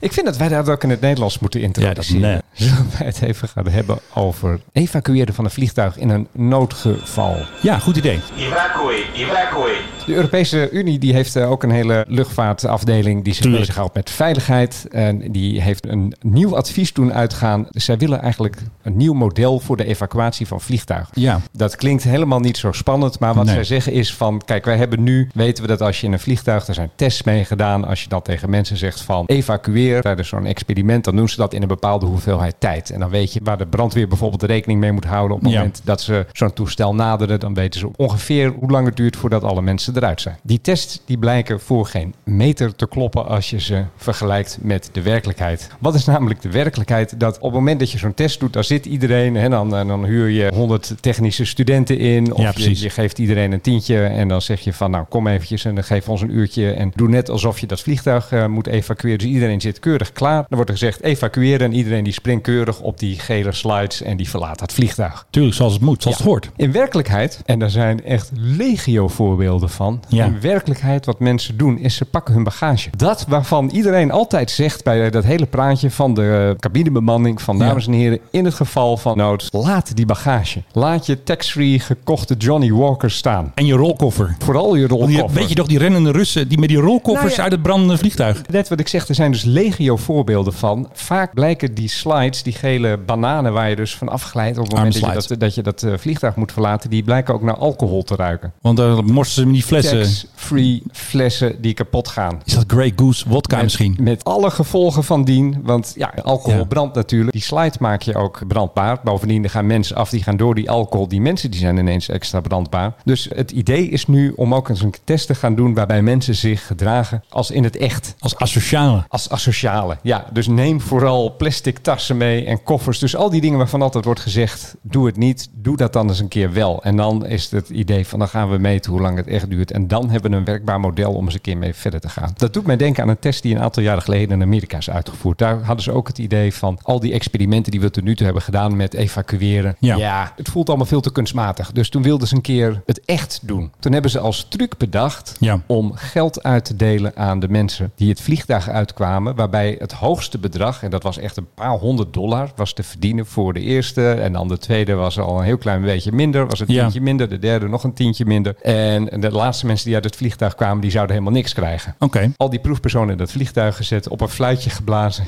Ik vind dat wij dat ook in het Nederlands moeten introduceren. Ja, dat nee. Zullen wij het even gaan hebben over evacueren van een vliegtuig in een noodgeval. Ja, goed idee. Evacui, evacui. De Europese Unie die heeft ook een hele luchtvaartafdeling die zich bezighoudt met veiligheid. En die heeft een nieuw advies doen uitgaan. Zij willen eigenlijk een nieuw model voor de evacuatie van vliegtuigen. Ja. Dat klinkt helemaal niet zo spannend, maar wat nee. zij zeggen is van, kijk, wij hebben nu, weten we dat als je in een vliegtuig, er zijn tests mee gedaan, als je dat tegen mensen zegt van evacueer tijdens zo'n experiment, dan doen ze dat in een bepaalde hoeveelheid tijd. En dan weet je waar de brandweer bijvoorbeeld rekening mee moet houden op het moment ja. dat ze zo'n toestel naderen. Dan weten ze ongeveer hoe lang het duurt voordat alle mensen eruit zijn. Die tests die blijken voor geen meter te kloppen als je ze vergelijkt met de werkelijkheid. Wat is namelijk de werkelijkheid? Dat op het moment dat je zo'n test doet, dan zit iedereen en dan, dan huur je honderd technische studenten in. Of ja, je, je geeft iedereen een tientje en dan zeg je van nou kom eventjes en dan geef ons een uurtje en doe net alsof je dat vliegtuig uh, moet evacueren. Dus iedereen zit keurig klaar. Dan wordt er gezegd evacueren en iedereen die springt keurig op die gele slides en die verlaat het vliegtuig. Tuurlijk, zoals het moet, zoals ja. het hoort. In werkelijkheid, en daar zijn echt legio voorbeelden van, ja. in werkelijkheid wat mensen doen is ze pakken hun bagage. Dat waarvan iedereen altijd zegt bij dat hele praatje van de uh, cabinebemanning van dames ja. en heren, in het geval van nood, laat die bagage. Laat je tax-free gekochte Johnny Walker staan. En je rolkoffer. Vooral je rolkoffer. Je, weet je toch die rennende Russen die met die rolkoffers nou ja, uit het brandende vliegtuig. Net wat ik zeg, er zijn dus legio voorbeelden van. Vaak blijken die slides, die gele bananen waar je dus van afglijdt op het moment dat je dat, dat je dat vliegtuig moet verlaten, die blijken ook naar alcohol te ruiken. Want dan uh, morsen ze die flessen. Tax-free flessen die kapot gaan. Is dat Grey Goose wodka met, misschien? Met alle gevolgen van dien, want ja, alcohol ja. brandt natuurlijk. Die slide maak je ook brandbaar. Bovendien, er gaan mensen af, die gaan door die alcohol. Die mensen die zijn ineens extra brandbaar. Dus het idee is nu om ook eens een test te gaan doen waarbij mensen zich gedragen als in het echt. Als asociale. Als asociale, ja. Dus neem vooral plastic tassen mee en koffers. Dus al die dingen waarvan altijd wordt gezegd, doe het niet. Doe dat dan eens een keer wel. En dan is het idee van, dan gaan we meten hoe lang het echt duurt. En dan hebben we een werkbaar model om eens een keer mee verder te gaan. Dat doet mij denken aan een test die een aantal jaren geleden in Amerika is uitgevoerd. Daar hadden ze ook het idee van al die experimenten die we tot nu toe hebben gedaan met evacueren. Ja, ja het voelt allemaal veel te kunstmatig. Dus toen wilden ze een keer het echt doen. Toen hebben ze als truc bedacht ja. om geld uit te delen aan de mensen die het vliegtuig uitkwamen, waarbij het hoogste bedrag, en dat was echt een paar honderd dollar, was te verdienen voor de eerste. En dan de tweede was al een heel klein beetje minder. Was een tientje ja. minder. De derde nog een tientje minder. En de laatste mensen die uit het vliegtuig kwamen, die zouden helemaal niks krijgen. Okay. Al die proefpersonen in dat vliegtuig gezet, op een fluitje geblazen.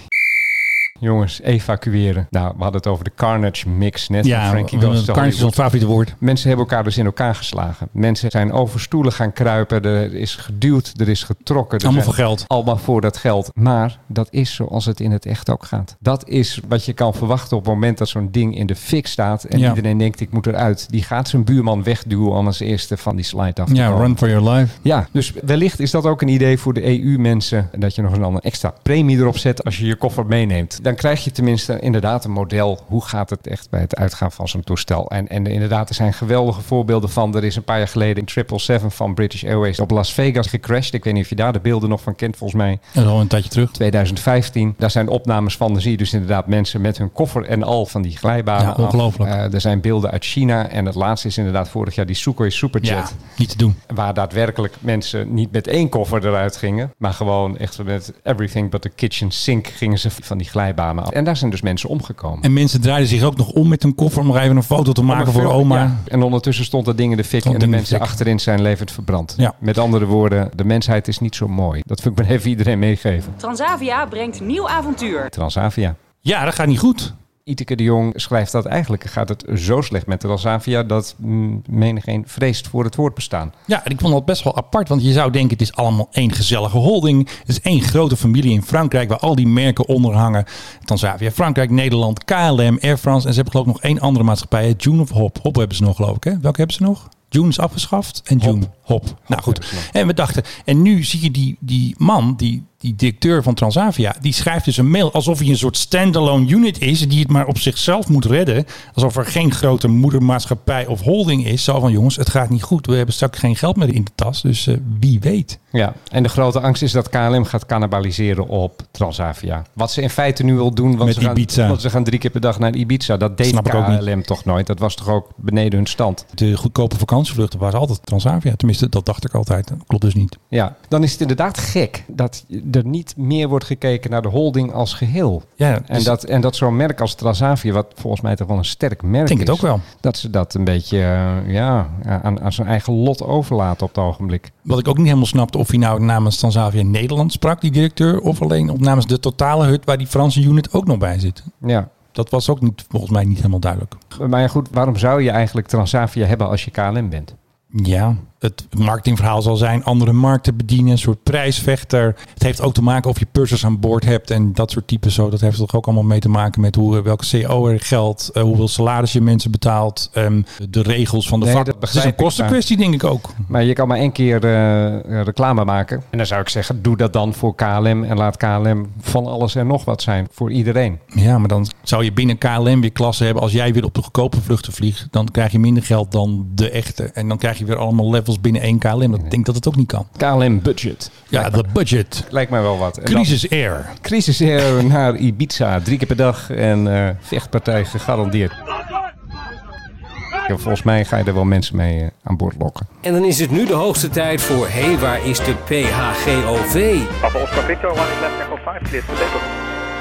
Jongens, evacueren. Nou, we hadden het over de Carnage Mix net. Ja, Frankie Goes to Hollywood. Carnage is ons favoriete woord. Mensen hebben elkaar dus in elkaar geslagen. Mensen zijn over stoelen gaan kruipen. Er is geduwd, er is getrokken. Er allemaal voor geld. Allemaal voor dat geld. Maar dat is zoals het in het echt ook gaat. Dat is wat je kan verwachten op het moment dat zo'n ding in de fik staat. En ja. iedereen denkt, ik moet eruit. Die gaat zijn buurman wegduwen om als eerste van die slide af te ja, komen. Ja, run for your life. Ja, dus wellicht is dat ook een idee voor de E U-mensen. Dat je nog een extra premie erop zet als je je koffer meeneemt. Dan krijg je tenminste inderdaad een model. Hoe gaat het echt bij het uitgaan van zo'n toestel? En, en inderdaad, er zijn geweldige voorbeelden van. Er is een paar jaar geleden een triple seven van British Airways op Las Vegas gecrashed. Ik weet niet of je daar de beelden nog van kent, volgens mij. En al een tijdje terug. twintig vijftien. Daar zijn opnames van. Dan zie je dus inderdaad mensen met hun koffer en al van die glijbanen. Ja, ongelooflijk. Uh, er zijn beelden uit China. En het laatste is inderdaad vorig jaar die Sukhoi Superjet. Ja, niet te doen. Waar daadwerkelijk mensen niet met één koffer eruit gingen. Maar gewoon echt met everything but the kitchen sink gingen ze van die glijbanen. En daar zijn dus mensen omgekomen. En mensen draaiden zich ook nog om met hun koffer om even een foto te maken voor oma. Ja. En ondertussen stond dat ding in de fik en de mensen achterin zijn levend verbrand. Ja. Met andere woorden, de mensheid is niet zo mooi. Dat vind ik maar even iedereen meegeven. Transavia brengt nieuw avontuur. Transavia. Ja, dat gaat niet goed. Iteke de Jong schrijft dat eigenlijk gaat het zo slecht met Transavia dat mm, menigeen vreest voor het woord bestaan. Ja, en ik vond dat best wel apart, want je zou denken het is allemaal één gezellige holding. Het is één grote familie in Frankrijk waar al die merken onder hangen. Transavia, Frankrijk, Nederland, K L M, Air France en ze hebben geloof ik nog één andere maatschappij, June of Hop. Hop hebben ze nog geloof ik, hè? Welke hebben ze nog? June is afgeschaft en June Hop. Hop. Hop. Nou goed, en we dachten, en nu zie je die, die man, die, die directeur van Transavia, die schrijft dus een mail alsof hij een soort standalone unit is, die het maar op zichzelf moet redden. Alsof er geen grote moedermaatschappij of holding is. Zo van jongens, het gaat niet goed. We hebben straks geen geld meer in de tas, dus uh, wie weet. Ja, en de grote angst is dat K L M gaat cannibaliseren op Transavia. Wat ze in feite nu wil doen, want, ze gaan, want ze gaan drie keer per dag naar Ibiza. Dat deed Snap K L M toch nooit. Dat was toch ook beneden hun stand. De goedkope vakantievluchten waren altijd Transavia. Tenminste, dat dacht ik altijd. Dat klopt dus niet. Ja, dan is het inderdaad gek dat er niet meer wordt gekeken naar de holding als geheel. Ja, dus en dat, en dat zo'n merk als Transavia, wat volgens mij toch wel een sterk merk denk is. Denk het ook wel. Dat ze dat een beetje uh, ja, aan, aan zijn eigen lot overlaten op het ogenblik. Wat ik ook niet helemaal snapte, of hij nou namens Transavia Nederland sprak, die directeur, of alleen op namens de totale hut waar die Franse unit ook nog bij zit. Ja. Dat was ook niet, volgens mij niet helemaal duidelijk. Maar ja, goed, waarom zou je eigenlijk Transavia hebben als je K L M bent? Ja, het marketingverhaal zal zijn andere markten bedienen, een soort prijsvechter. Het heeft ook te maken of je pursers aan boord hebt en dat soort typen zo. Dat heeft toch ook allemaal mee te maken met hoe, welke C O er geldt, hoeveel salaris je mensen betaalt, um, de regels van de nee, vak. Dat is een kostenkwestie, denk ik ook. Maar je kan maar één keer uh, reclame maken. En dan zou ik zeggen, doe dat dan voor K L M en laat K L M van alles en nog wat zijn voor iedereen. Ja, maar dan zou je binnen K L M weer klassen hebben. Als jij weer op de goedkope vluchten vliegt, dan krijg je minder geld dan de echte. En dan krijg je weer allemaal levels binnen één K L M. Dat nee. Ik denk dat het ook niet kan. K L M budget. Ja, de budget. Lijkt mij wel wat. Crisis dan, Air. Crisis Air naar Ibiza. Drie keer per dag en uh, vechtpartij gegarandeerd. Ja, volgens mij ga je er wel mensen mee uh, aan boord lokken. En dan is het nu de hoogste tijd voor... Hé, hey, waar is de P H G O V?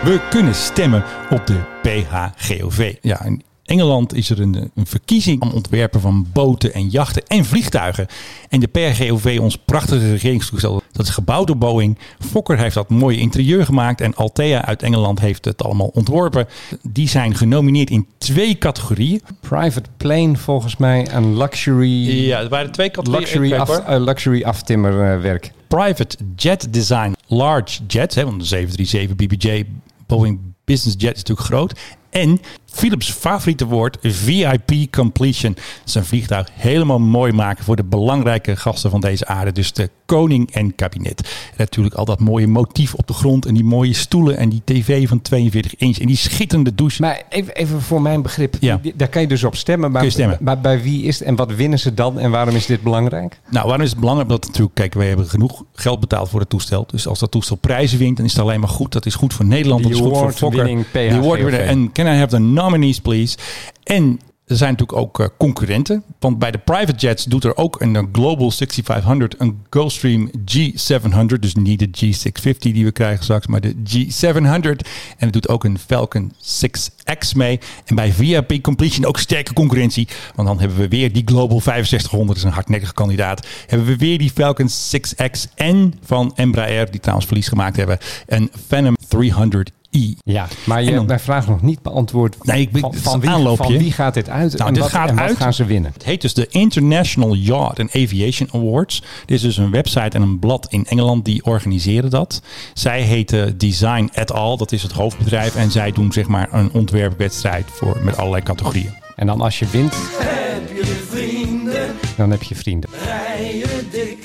We kunnen stemmen op de P H G O V. Ja, en in Engeland is er een, een verkiezing om ontwerpen van boten en jachten en vliegtuigen. En de P H G O V, ons prachtige regeringstoestel, dat is gebouwd door Boeing. Fokker heeft dat mooie interieur gemaakt en Altea uit Engeland heeft het allemaal ontworpen. Die zijn genomineerd in twee categorieën. Private plane volgens mij en luxury... Ja, er waren twee categorieën. Luxury aftimmerwerk. Private jet design, large jets, hè, want de zeven drie zeven B B J, Boeing Business Jet is natuurlijk groot. En Philips' favoriete woord, V I P completion. Zijn vliegtuig helemaal mooi maken voor de belangrijke gasten van deze aarde. Dus de koning en kabinet. En natuurlijk al dat mooie motief op de grond. En die mooie stoelen en die tv van tweeënveertig inch. En die schitterende douche. Maar even, even voor mijn begrip. Ja. Daar kan je dus op stemmen. Maar, stemmen. maar bij wie is het? En wat winnen ze dan? En waarom is dit belangrijk? Nou, waarom is het belangrijk? Omdat natuurlijk, kijk, wij hebben genoeg geld betaald voor het toestel. Dus als dat toestel prijzen wint, dan is het alleen maar goed. Dat is goed voor Nederland. Dat is goed voor Fokker. Die award-winning en can I have the nominees, please? En er zijn natuurlijk ook uh, concurrenten. Want bij de private jets doet er ook een, een Global vijfzesduizend vijfhonderd, een Gulfstream G zevenhonderd. Dus niet de G zeshonderdvijftig die we krijgen straks, maar de G zevenhonderd. En het doet ook een Falcon zes X mee. En bij V I P Completion ook sterke concurrentie. Want dan hebben we weer die Global vijfenzestig honderd, dat is een hardnekkige kandidaat. Hebben we weer die Falcon zes X en van Embraer, die trouwens verlies gemaakt hebben, een Phantom driehonderd. Ja, maar je hebt mijn vraag nog niet beantwoord. Nee, ik ben, van, van, wie, van wie gaat dit uit nou, en, dit wat, gaat en uit, wat gaan ze winnen? Het heet dus de International Yacht and Aviation Awards. Dit is dus een website en een blad in Engeland die organiseren dat. Zij heten Design et al, dat is het hoofdbedrijf. En zij doen zeg maar een ontwerpwedstrijd voor, met allerlei categorieën. En dan als je wint, heb je vrienden. Dan heb je vrienden. Rijen dik.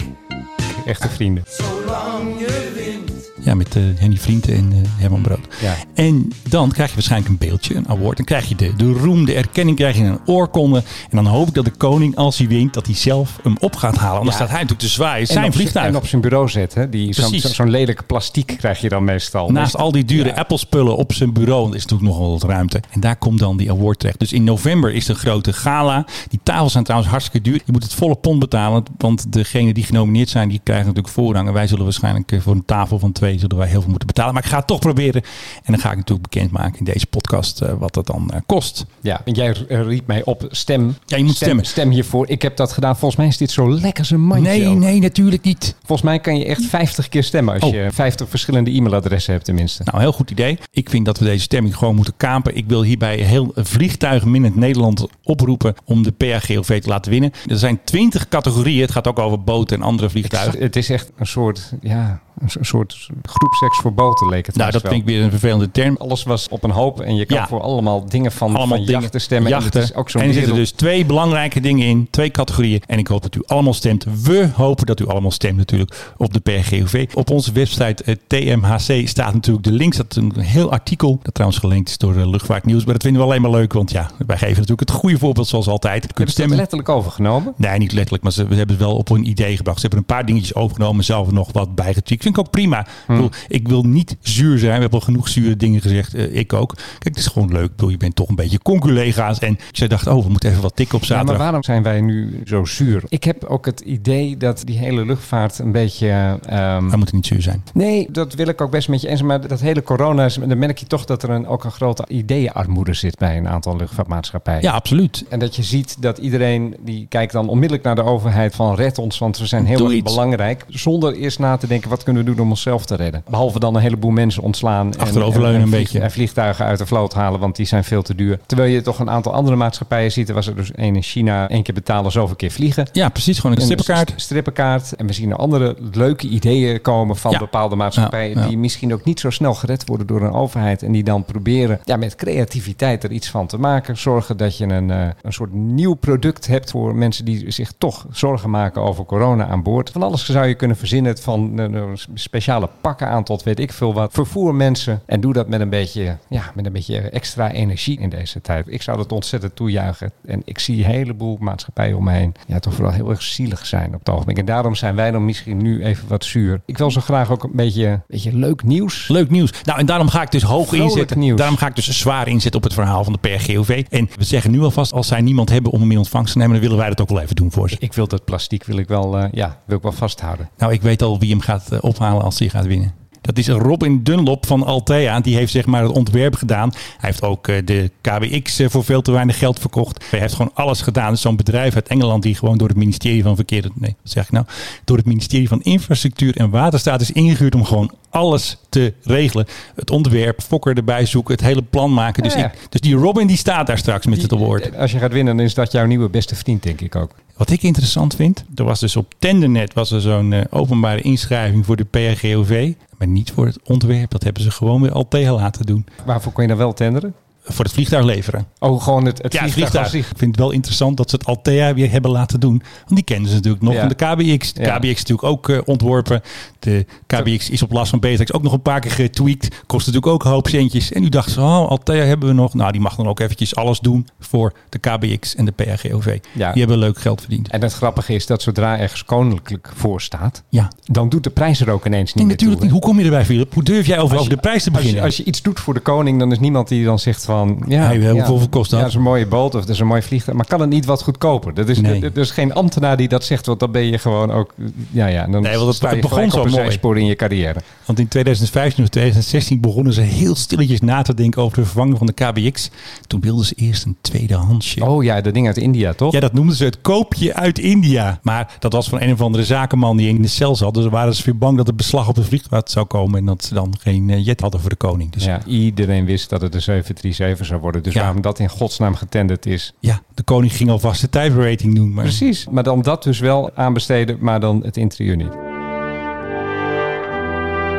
Echte vrienden. Zolang je wint. Ja, met uh, Henny Vrienden en uh, Herman Brood. Ja. En dan krijg je waarschijnlijk een beeldje, een award. Dan krijg je de, de roem, de erkenning, krijg je een oorkonde. En dan hoop ik dat de koning, als hij wint, dat hij zelf hem op gaat halen. Anders ja. staat hij natuurlijk te zwaaien. Zijn vliegtuig. En op zijn bureau zetten. Die, zo'n, zo'n lelijke plastiek krijg je dan meestal. Naast al die dure ja. Apple-spullen op zijn bureau. Want er is natuurlijk nogal wat ruimte. En daar komt dan die award terecht. Dus in november is de grote gala. Die tafels zijn trouwens hartstikke duur. Je moet het volle pond betalen. Want degenen die genomineerd zijn, die krijgen natuurlijk voorrang. En wij zullen waarschijnlijk voor een tafel van twee zullen wij heel veel moeten betalen. Maar ik ga het toch proberen. En dan ga ik natuurlijk bekendmaken in deze podcast uh, wat dat dan uh, kost. Ja, en jij riep mij op stem. Ja, je moet stem, stemmen. Stem hiervoor. Ik heb dat gedaan. Volgens mij is dit zo lekker als een mandje. Nee, ook. nee, natuurlijk niet. Volgens mij kan je echt vijftig keer stemmen als oh. je vijftig verschillende e-mailadressen hebt tenminste. Nou, heel goed idee. Ik vind dat we deze stemming gewoon moeten kapen. Ik wil hierbij heel vliegtuigminnend Nederland oproepen om de P H G O V te laten winnen. Er zijn twintig categorieën. Het gaat ook over boten en andere vliegtuigen. Het, het is echt een soort, ja, een soort groepseks voor boten leek het. Nou, dat wel. Vind ik weer een vervelende term. Alles was op een hoop en je kan ja. voor allemaal dingen van, allemaal van dingen, jachten stemmen. Jachten. En, het is ook zo'n en er wereld. Zitten dus twee belangrijke dingen in, twee categorieën. En ik hoop dat u allemaal stemt. We hopen dat u allemaal stemt natuurlijk op de P H G O V. Op onze website uh, T M H C staat natuurlijk de link. Dat is een heel artikel. Dat trouwens gelinkt is door uh, Luchtvaartnieuws. Maar dat vinden we alleen maar leuk, want ja, wij geven natuurlijk het goede voorbeeld zoals altijd. Hebben ze het letterlijk overgenomen? Nee, niet letterlijk, maar ze we hebben het wel op hun idee gebracht. Ze hebben een paar dingetjes overgenomen, zelf nog wat bijgetypt. Vind ik ook prima. Hmm. Ik, bedoel, ik wil niet zuur zijn. We hebben al genoeg zure dingen gezegd. Uh, ik ook. Kijk, het is gewoon leuk. Ik bedoel, je bent toch een beetje conculega's. En zij dacht, oh, we moeten even wat tikken op zaterdag. Ja, maar waarom zijn wij nu zo zuur? Ik heb ook het idee dat die hele luchtvaart een beetje... Um... We moeten niet zuur zijn. Nee, dat wil ik ook best met je eens. Maar dat hele corona, dan merk je toch dat er een, ook een grote ideeënarmoede zit bij een aantal luchtvaartmaatschappijen. Ja, absoluut. En dat je ziet dat iedereen, die kijkt dan onmiddellijk naar de overheid van red ons, want we zijn heel erg belangrijk. belangrijk. Zonder eerst na te denken, wat kunnen we doen om onszelf te redden? Behalve dan een heleboel mensen ontslaan. Achteroverleunen een beetje. En vliegtuigen uit de vloot halen, want die zijn veel te duur. Terwijl je toch een aantal andere maatschappijen ziet. Er was er dus één in China. Eén keer betalen, zoveel keer vliegen. Ja, precies. Gewoon een, een strippenkaart. St- strippenkaart. En we zien andere leuke ideeën komen van ja. bepaalde maatschappijen. Ja, ja. Die misschien ook niet zo snel gered worden door een overheid. En die dan proberen ja, met creativiteit er iets van te maken. Zorgen dat je een, uh, een soort nieuw product hebt voor mensen die zich toch zorgen maken over corona aan boord. Van alles zou je kunnen verzinnen. Van uh, speciale pakken aan tot weet ik veel wat. Vervoer mensen. En doe dat met een beetje, ja, met een beetje extra energie in deze tijd. Ik zou dat ontzettend toejuichen. En ik zie een heleboel maatschappijen om me heen. Ja, toch vooral heel erg zielig zijn op het ogenblik. En daarom zijn wij dan misschien nu even wat zuur. Ik wil zo graag ook een beetje, beetje leuk nieuws. Leuk nieuws. Nou, en daarom ga ik dus hoog Vrolijk inzetten. Nieuws. Daarom ga ik dus zwaar inzetten op het verhaal van de P H G O V. En we zeggen nu alvast, als zij niemand hebben om hem in ontvangst te nemen, dan willen wij dat ook wel even doen voor ze. Ik wil dat plastiek wil ik wel, uh, ja, wil ik wel vasthouden. Nou, ik weet al wie hem gaat uh, ophalen als hij gaat winnen. Dat is Robin Dunlop van Altea. Die heeft zeg maar het ontwerp gedaan. Hij heeft ook de K B X voor veel te weinig geld verkocht. Hij heeft gewoon alles gedaan. Dus zo'n bedrijf uit Engeland die gewoon door het ministerie van Verkeer... Nee, wat zeg ik nou? Door het ministerie van Infrastructuur en Waterstaat is ingehuurd om gewoon alles te regelen. Het ontwerp, Fokker erbij zoeken, het hele plan maken. Dus, ja, ja. Ik, dus die Robin die staat daar straks met die, het award. Als je gaat winnen, dan is dat jouw nieuwe beste vriend, denk ik ook. Wat ik interessant vind, er was dus op Tendernet was er zo'n uh, openbare inschrijving voor de P H G O V. Maar niet voor het ontwerp. Dat hebben ze gewoon weer Altea laten doen. Waarvoor kon je dan wel tenderen? Voor het vliegtuig leveren. Oh, gewoon het, het ja, vliegtuig. vliegtuig. Ik vind het wel interessant dat ze het Altea weer hebben laten doen. Want die kennen ze natuurlijk nog ja. van de K B X. De ja. K B X is natuurlijk ook uh, ontworpen. De K B X is op last van Betex ook nog een paar keer getweakt. Kost natuurlijk ook een hoop centjes. En nu dachten ze, oh, Altea hebben we nog. Nou, die mag dan ook eventjes alles doen voor de K B X en de P H G O V. Ja. Die hebben leuk geld verdiend. En het grappige is dat zodra ergens koninklijk voor staat, ja. dan doet de prijs er ook ineens niet en meer natuurlijk toe, niet. Hoe kom je erbij, Philip? Hoe durf jij over, je, over de prijs te beginnen? Als je, als je iets doet voor de koning, dan is niemand die dan zegt van, ja, hey, ja, hoeveel kost dat? Ja, dat is een mooie boot of dat is een mooi vliegtuig. Maar kan het niet wat goedkoper? Dat is, nee. dat, dat is geen ambtenaar die dat zegt, want dan ben je gewoon ook... Ja, ja, dan nee, want het begon zo mooi spoor in je carrière. Want in twintig vijftien of twintig zestien begonnen ze heel stilletjes na te denken over de vervanging van de K B X. Toen wilden ze eerst een tweedehandsje. Oh ja, dat ding uit India, toch? Ja, dat noemden ze het koopje uit India. Maar dat was van een of andere zakenman die in de cel zat. Dus waren ze weer bang dat er beslag op het vliegtuig zou komen en dat ze dan geen jet hadden voor de koning. Dus ja, iedereen wist dat het een zeven drie zeven zou worden. Dus ja. waarom dat in godsnaam getenderd is. Ja, de koning ging alvast de type rating doen. Maar... Precies, maar dan dat dus wel aanbesteden, maar dan het interieur niet.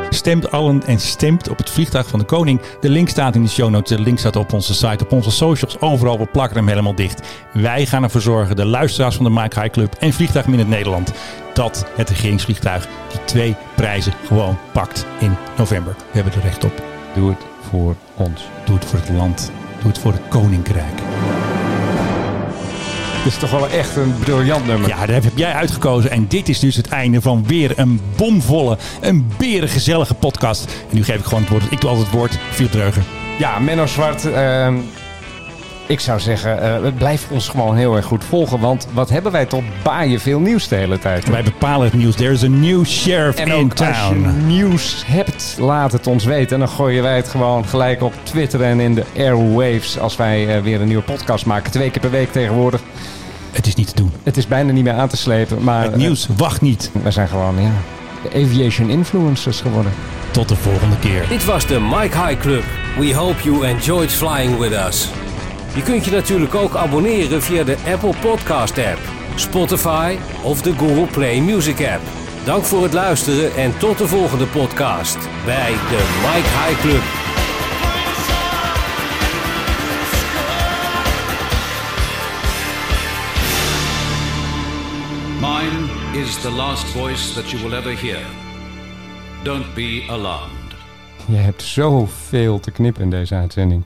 Stemt allen en stemt op het vliegtuig van de koning. De link staat in de show notes. De link staat op onze site, op onze socials. Overal, we plakken hem helemaal dicht. Wij gaan ervoor zorgen, de luisteraars van de Mike High Club en Vliegtuig Minute Nederland, dat het regeringsvliegtuig die twee prijzen gewoon pakt in november. We hebben er recht op. Doe het voor ons. Doe het voor het land. Doe het voor het koninkrijk. Dit is toch wel echt een briljant nummer. Ja, daar heb jij uitgekozen. En dit is dus het einde van weer een bomvolle, een berengezellige podcast. En nu geef ik gewoon het woord. Ik doe altijd het woord. Philip Dröge. Ja, Menno Zwart. Uh, ik zou zeggen, uh, blijf ons gewoon heel erg goed volgen. Want wat hebben wij tot baaien veel nieuws de hele tijd. Hè? Wij bepalen het nieuws. There is a new sheriff in town. En als je nieuws hebt, laat het ons weten. En dan gooien wij het gewoon gelijk op Twitter en in de airwaves. Als wij uh, weer een nieuwe podcast maken. Twee keer per week tegenwoordig. Het is niet te doen. Het is bijna niet meer aan te slepen. Maar het nieuws uh, wacht niet. Wij zijn gewoon ja, de aviation influencers geworden. Tot de volgende keer. Dit was de Mike High Club. We hope you enjoyed flying with us. Je kunt je natuurlijk ook abonneren via de Apple Podcast app, Spotify of de Google Play Music app. Dank voor het luisteren en tot de volgende podcast bij de Mike High Club. Mine is the last voice that you will ever hear. Don't be alarmed. Je hebt zoveel te knippen in deze uitzending.